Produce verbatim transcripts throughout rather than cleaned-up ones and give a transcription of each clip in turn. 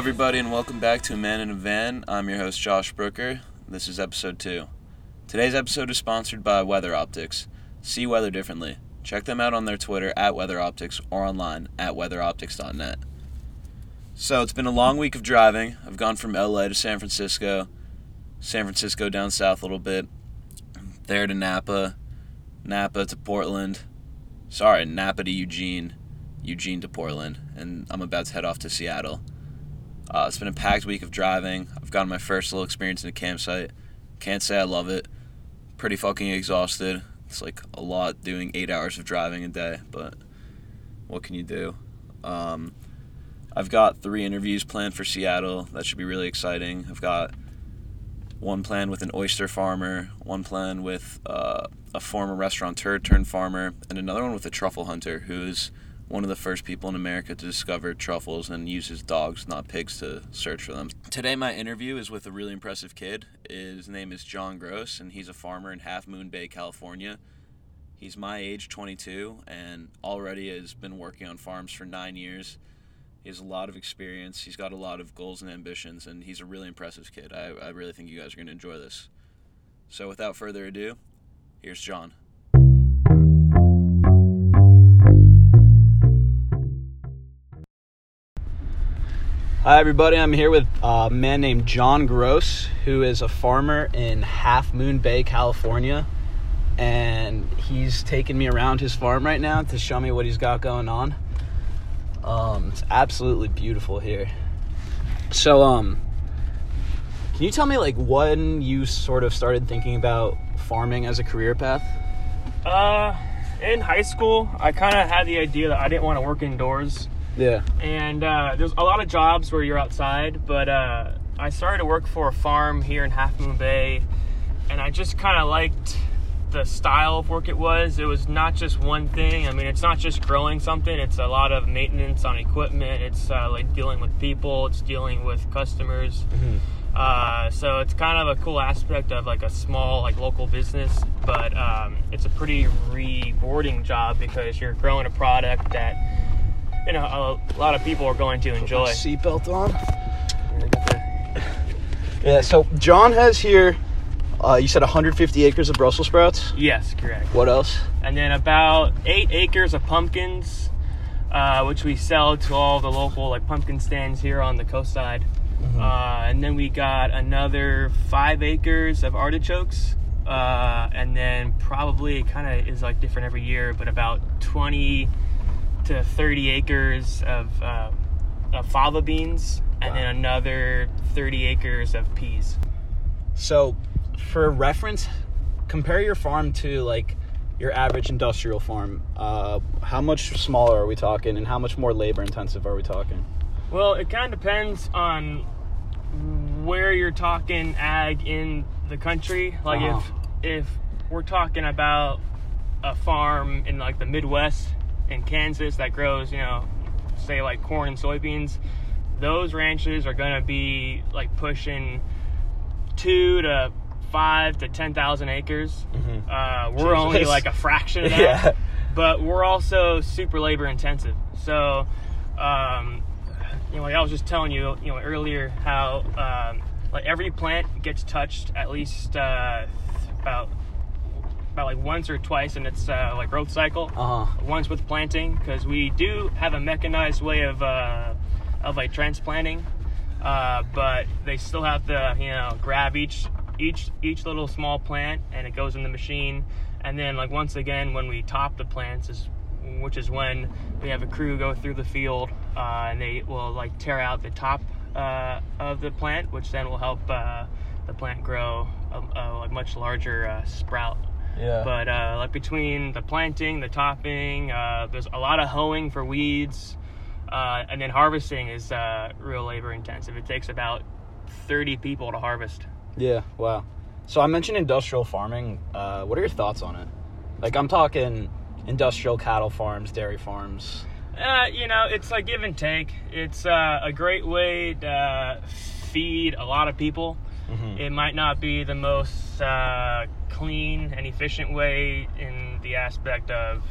Hello everybody and welcome back to A Man in a Van. I'm your host Josh Brooker. This is episode two. Today's episode is sponsored by Weather Optics. See weather differently. Check them out on their Twitter at Weather Optics or online at Weather Optics dot net. So it's been a long week of driving. I've gone from L A to San Francisco, San Francisco down south a little bit, there to Napa, Napa to Portland, sorry, Napa to Eugene, Eugene to Portland, and I'm about to head off to Seattle. Uh, it's been a packed week of driving. I've gotten my first little experience in a campsite. Can't say I love it. Pretty fucking exhausted. It's like a lot doing eight hours of driving a day, but what can you do? Um, I've got three interviews planned for Seattle. That should be really exciting. I've got one planned with an oyster farmer, one planned with uh, a former restaurateur turned farmer, and another one with a truffle hunter who is one of the first people in America to discover truffles and uses dogs, not pigs, to search for them. Today my interview is with a really impressive kid. His name is John Gross, and he's a farmer in Half Moon Bay, California. He's my age, twenty-two, and already has been working on farms for nine years. He has a lot of experience. He's got a lot of goals and ambitions, and he's a really impressive kid. I, I really think you guys are going to enjoy this. So without further ado, here's John. Hi everybody, I'm here with a man named John Gross, who is a farmer in Half Moon Bay, California, and he's taking me around his farm right now to show me what he's got going on. Um, it's absolutely beautiful here. So, um, can you tell me, like, when you sort of started thinking about farming as a career path? Uh, in high school, I kind of had the idea that I didn't want to work indoors. Yeah. And uh, there's a lot of jobs where you're outside, but uh, I started to work for a farm here in Half Moon Bay, and I just kind of liked the style of work it was. It was not just one thing. I mean, it's not just growing something. It's a lot of maintenance on equipment. It's uh, like dealing with people. It's dealing with customers. Mm-hmm. Uh, so it's kind of a cool aspect of like a small, like local business, but um, it's a pretty rewarding job because you're growing a product that, you know, a lot of people are going to enjoy. Put my seatbelt on. Yeah, so John has here, uh, you said one hundred fifty acres of Brussels sprouts? Yes, correct. What else? And then about eight acres of pumpkins, uh, which we sell to all the local, like, pumpkin stands here on the coast side. Mm-hmm. Uh, and then we got another five acres of artichokes. Uh, and then probably kind of is, like, different every year, but about twenty to thirty acres of, uh, of fava beans, and wow, then another thirty acres of peas. So, for reference, compare your farm to, like, your average industrial farm. Uh, how much smaller are we talking, and how much more labor intensive are we talking? Well, it kind of depends on where you're talking ag in the country. Like, wow, if, if we're talking about a farm in, like, the Midwest, in Kansas, that grows, you know, say like corn and soybeans, those ranches are going to be like pushing two to five to ten thousand acres. Mm-hmm. Uh, we're Jesus. only like a fraction of that, yeah. But we're also super labor intensive. So, um, you know, like I was just telling you, you know, earlier how um, like every plant gets touched at least uh, about. About like once or twice in its uh, like growth cycle. Uh-huh. Once with planting, because we do have a mechanized way of uh, of like transplanting, uh, but they still have to, you know, grab each each each little small plant and it goes in the machine. And then, like, once again when we top the plants is which is when we have a crew go through the field uh, and they will like tear out the top uh, of the plant, which then will help uh, the plant grow a, a much larger uh, sprout. Yeah. But uh, like between the planting, the topping, uh, there's a lot of hoeing for weeds, uh, and then harvesting is uh, real labor intensive. It takes about thirty people to harvest. Yeah, wow. So I mentioned industrial farming. Uh, what are your thoughts on it? Like, I'm talking industrial cattle farms, dairy farms. Uh, you know, it's like give and take. It's uh, a great way to uh, feed a lot of people. Mm-hmm. It might not be the most uh, clean and efficient way in the aspect of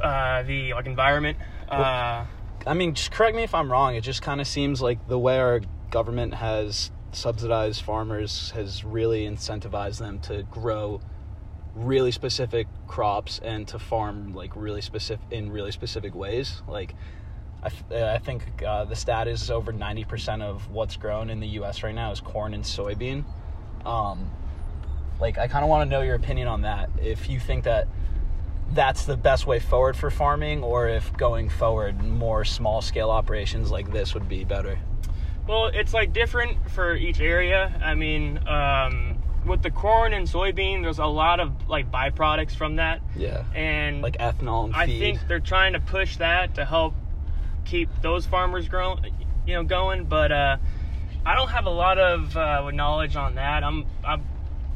uh, the like environment. Uh, I mean, just correct me if I'm wrong, it just kind of seems like the way our government has subsidized farmers has really incentivized them to grow really specific crops and to farm like really specific in really specific ways. Like I, th- I think uh, the stat is over ninety percent of what's grown in the U S right now is corn and soybean. Um, like, I kind of want to know your opinion on that. If you think that that's the best way forward for farming, or if going forward, more small-scale operations like this would be better. Well, it's, like, different for each area. I mean, um, with the corn and soybean, there's a lot of, like, byproducts from that. Yeah. And like ethanol and feed. I think they're trying to push that to help keep those farmers growing, you know, going. But uh, I don't have a lot of uh, knowledge on that. I'm, I'm,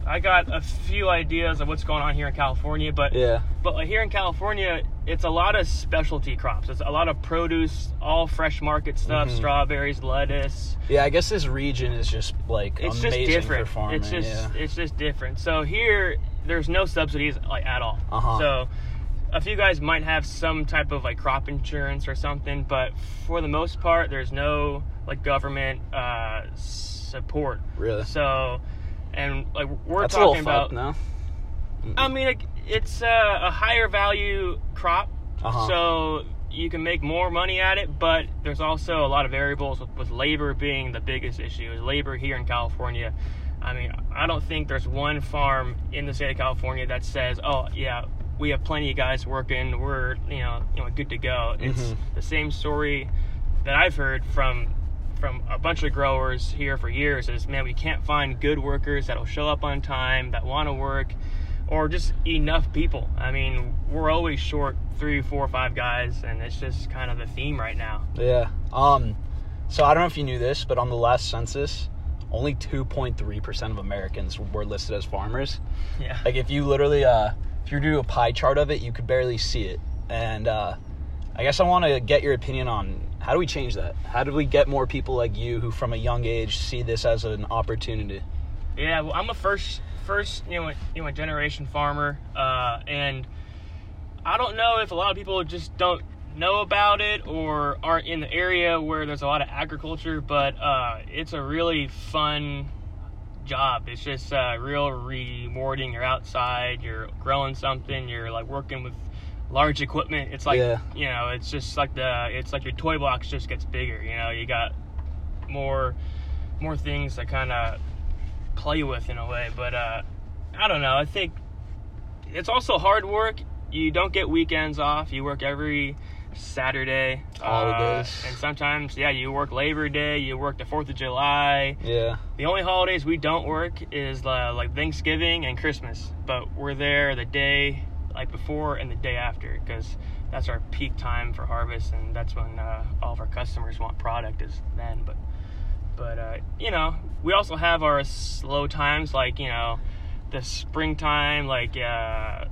I got a few ideas of what's going on here in California, but yeah. But here in California, it's a lot of specialty crops. It's a lot of produce, all fresh market stuff, mm-hmm. strawberries, lettuce. Yeah, I guess this region is just like it's amazing just different. For farming. It's just yeah. it's just different. So here, there's no subsidies like at all. Uh-huh. So. A few guys might have some type of like crop insurance or something, but for the most part, there's no like government uh, support. Really? So, and like we're That's talking about. No. I mean, it, it's uh, a higher value crop, uh-huh. so you can make more money at it. But there's also a lot of variables with, with labor being the biggest issue. Is labor here in California? I mean, I don't think there's one farm in the state of California that says, "Oh, yeah." We have plenty of guys working. We're, you know, you know, good to go. It's mm-hmm. the same story that I've heard from from a bunch of growers here for years. Is man, we can't find good workers that'll show up on time, that want to work, or just enough people. I mean, we're always short three, four, five guys, and it's just kind of the theme right now. Yeah. Um. So I don't know if you knew this, but on the last census, only two point three percent of Americans were listed as farmers. Yeah. Like if you literally uh. If you do a pie chart of it, you could barely see it. And uh, I guess I want to get your opinion on how do we change that? How do we get more people like you who from a young age see this as an opportunity? Yeah, well, I'm a first, first you know, you know, generation farmer. Uh, and I don't know if a lot of people just don't know about it or aren't in the area where there's a lot of agriculture. But uh, it's a really fun job. It's just uh, real rewarding. You're outside, you're growing something, you're like working with large equipment. It's like, yeah. you know, it's just like the, it's like your toy box just gets bigger, you know, you got more, more things to kind of play with in a way. But uh, I don't know. I think it's also hard work. You don't get weekends off. You work every Saturday. Holidays. Uh, and sometimes, yeah, you work Labor Day, you work the fourth of July. Yeah. The only holidays we don't work is uh, like Thanksgiving and Christmas, but we're there the day like before and the day after because that's our peak time for harvest, and that's when uh, all of our customers want product is then. But, but uh, you know, we also have our slow times like, you know, the springtime, like, uh,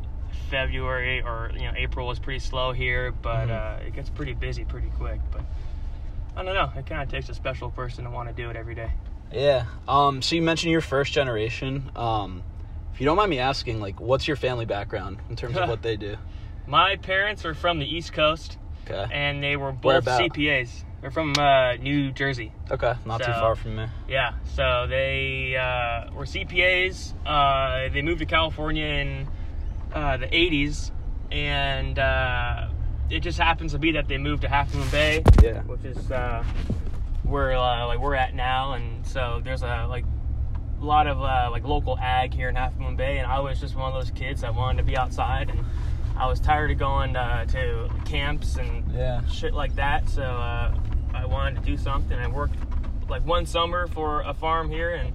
February or you know April is pretty slow here, but mm-hmm. uh, it gets pretty busy pretty quick. But I don't know, it kind of takes a special person to want to do it every day. Yeah. Um. So you mentioned you're first generation. Um. If you don't mind me asking, like, what's your family background in terms of what they do? My parents are from the East Coast. Okay. And they were both C P As. They're from uh, New Jersey. Okay, not so, too far from me. Yeah. So they uh, were C P As. Uh, they moved to California in. Uh, the eighties, and uh, it just happens to be that they moved to Half Moon Bay, yeah. which is uh, where uh, like we're at now. And so there's a like a lot of uh, like local ag here in Half Moon Bay, and I was just one of those kids that wanted to be outside, and I was tired of going uh, to camps and yeah. shit like that. So uh, I wanted to do something. I worked like one summer for a farm here, and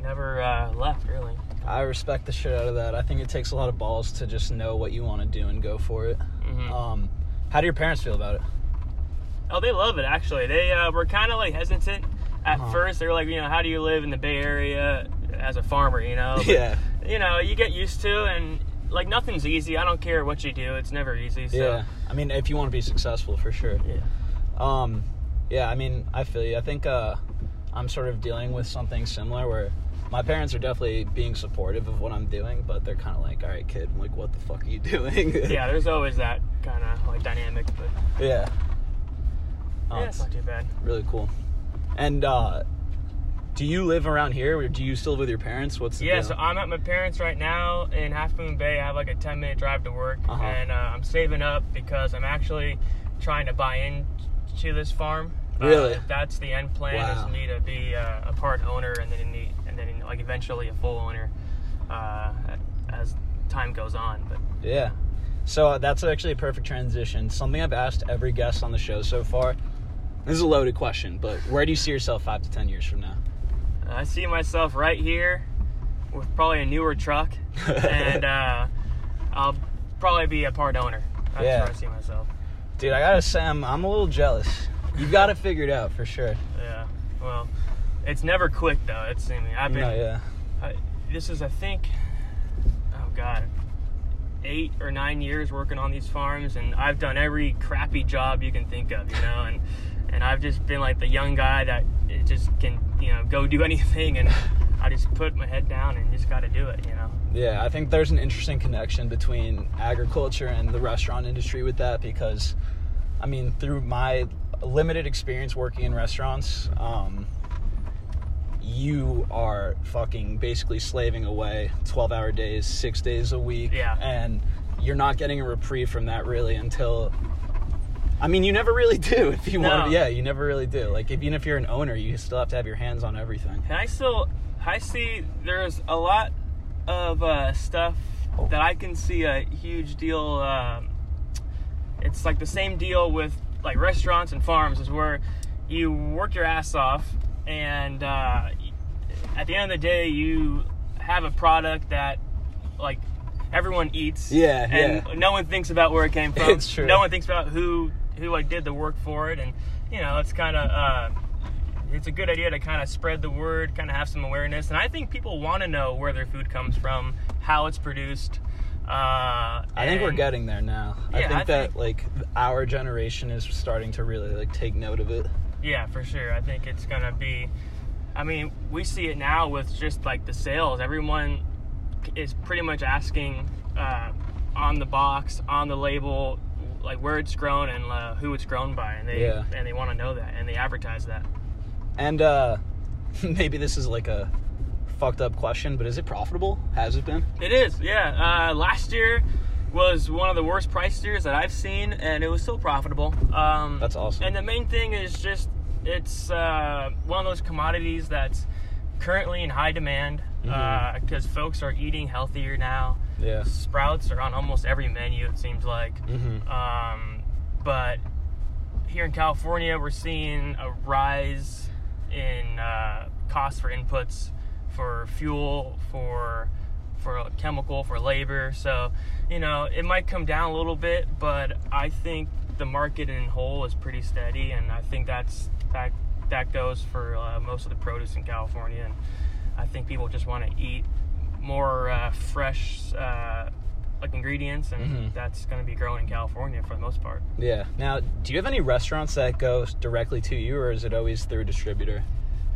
never uh, left really. I respect the shit out of that. I think it takes a lot of balls to just know what you want to do and go for it. Mm-hmm. Um, how do your parents feel about it? Oh, they love it, actually. They uh, were kind of, like, hesitant at uh-huh. first. They were like, you know, how do you live in the Bay Area as a farmer, you know? But, yeah. You know, you get used to, and, like, nothing's easy. I don't care what you do. It's never easy. So. Yeah. I mean, if you want to be successful, for sure. Yeah. Um, yeah, I mean, I feel you. I think uh, I'm sort of dealing with something similar where... My parents are definitely being supportive of what I'm doing, but they're kind of like, all right, kid, I'm like, what the fuck are you doing? Yeah, there's always that kind of, like, dynamic. But... Yeah. Oh, yeah, it's not too bad. Really cool. And uh, do you live around here, or do you still live with your parents? What's the yeah, deal? So I'm at my parents' right now in Half Moon Bay. I have like a ten minute drive to work, uh-huh. and uh, I'm saving up because I'm actually trying to buy into this farm. Really? Uh, that's the end plan, wow. is me to be uh, a part owner and then the, and then like eventually a full owner uh, as time goes on. But yeah. So uh, that's actually a perfect transition. Something I've asked every guest on the show so far. This is a loaded question, but where do you see yourself five to ten years from now? I see myself right here with probably a newer truck, and uh, I'll probably be a part owner. That's yeah. where I see myself. Dude, I gotta say, I'm, I'm a little jealous. You've got it figured out for sure. Yeah. Well, it's never quick though. It's I mean, I've been. No, yeah. I, this is I think. Oh God. eight or nine years working on these farms, and I've done every crappy job you can think of, you know, and and I've just been like the young guy that it just can, you know, go do anything, and I just put my head down and just got to do it, you know. Yeah, I think there's an interesting connection between agriculture and the restaurant industry with that, because I mean, through my limited experience working in restaurants, um you are fucking basically slaving away twelve hour days, six days a week. Yeah. And you're not getting a reprieve from that really until, I mean, you never really do if you no. want to. Yeah, you never really do. Like, if, even if you're an owner, you still have to have your hands on everything. And I still, I see there's a lot of uh, stuff oh. that I can see a huge deal. Um, it's like the same deal with like restaurants and farms, is where you work your ass off. And uh, at the end of the day, you have a product that, like, everyone eats. Yeah, and yeah. no one thinks about where it came from. It's true. No one thinks about who, who like, did the work for it. And, you know, it's kind of, uh, it's a good idea to kind of spread the word, kind of have some awareness. And I think people want to know where their food comes from, how it's produced. Uh, I think we're getting there now. Yeah, I think I that, think, like, our generation is starting to really, like, take note of it. Yeah, for sure. I think it's going to be, I mean, we see it now with just like the sales. Everyone is pretty much asking uh, on the box, on the label, like where it's grown and uh, who it's grown by. And they yeah. and they want to know that, and they advertise that. And uh, maybe this is like a fucked up question, but is it profitable? Has it been? It is, yeah. Uh, last year was one of the worst price years that I've seen, and it was still profitable. Um, that's awesome. And the main thing is just, it's uh, one of those commodities that's currently in high demand, because mm-hmm. uh, folks are eating healthier now. Yeah. Sprouts are on almost every menu, it seems like. Mm-hmm. Um, but here in California, we're seeing a rise in uh, costs for inputs, for fuel, for for chemical, for labor. So, you know, it might come down a little bit, but I think the market in whole is pretty steady, and I think that's that that goes for uh, most of the produce in California. And I think people just want to eat more uh, fresh uh, like ingredients, and mm-hmm. that's going to be growing in California for the most part. Yeah. Now, do you have any restaurants that go directly to you, or is it always through a distributor?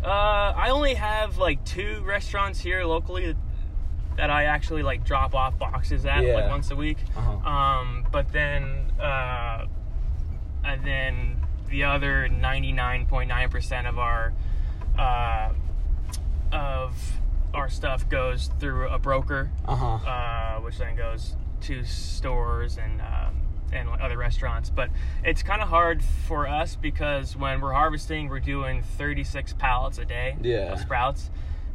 Uh, I only have like two restaurants here locally that I actually like drop off boxes at yeah. like once a week. Uh-huh. Um, but then, uh, and then the other ninety-nine point nine percent of our, uh, of our stuff goes through a broker, uh-huh. uh, which then goes to stores and, um, and other restaurants. But it's kind of hard for us because when we're harvesting, we're doing thirty-six pallets a day yeah. of sprouts.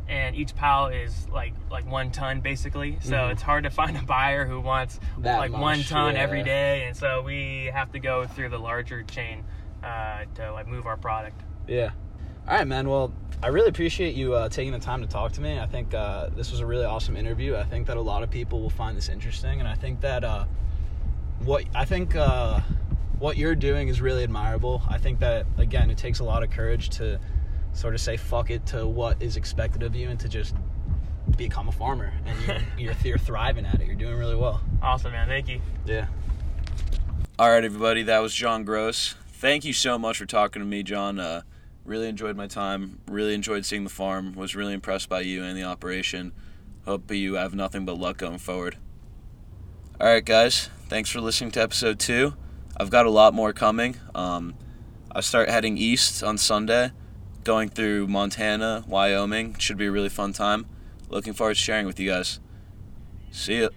And each pallet is like like one ton basically, so mm-hmm. it's hard to find a buyer who wants that like much, one ton yeah. every day, and so we have to go through the larger chain uh, to like move our product. Yeah. All right, man. Well, I really appreciate you uh, taking the time to talk to me. I think uh, this was a really awesome interview. I think that a lot of people will find this interesting, and I think that uh, what I think uh, what you're doing is really admirable. I think that again, it takes a lot of courage to sort of say fuck it to what is expected of you and to just become a farmer, and you're, you're, you're thriving at it. You're doing really well. Awesome, man. Thank you. Yeah. All right, everybody. That was John Gross. Thank you so much for talking to me, John. Uh, really enjoyed my time. Really enjoyed seeing the farm. Was really impressed by you and the operation. Hope you have nothing but luck going forward. All right, guys. Thanks for listening to episode two. I've got a lot more coming. Um... I start heading east on Sunday, going through Montana, Wyoming. Should be a really fun time. Looking forward to sharing with you guys. See ya.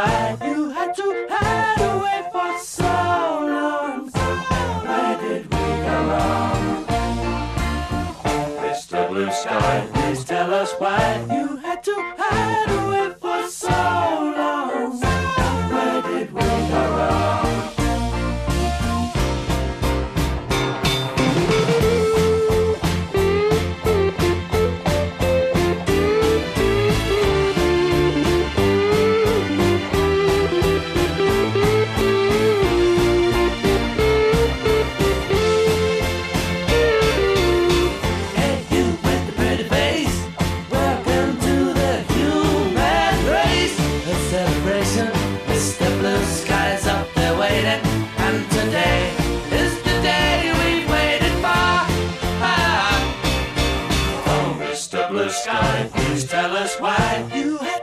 Why you had to hide away for so long? Why did we go wrong? Mister Blue Sky, please tell us why you had to hide away for so long. Why did we go wrong? Please tell us why you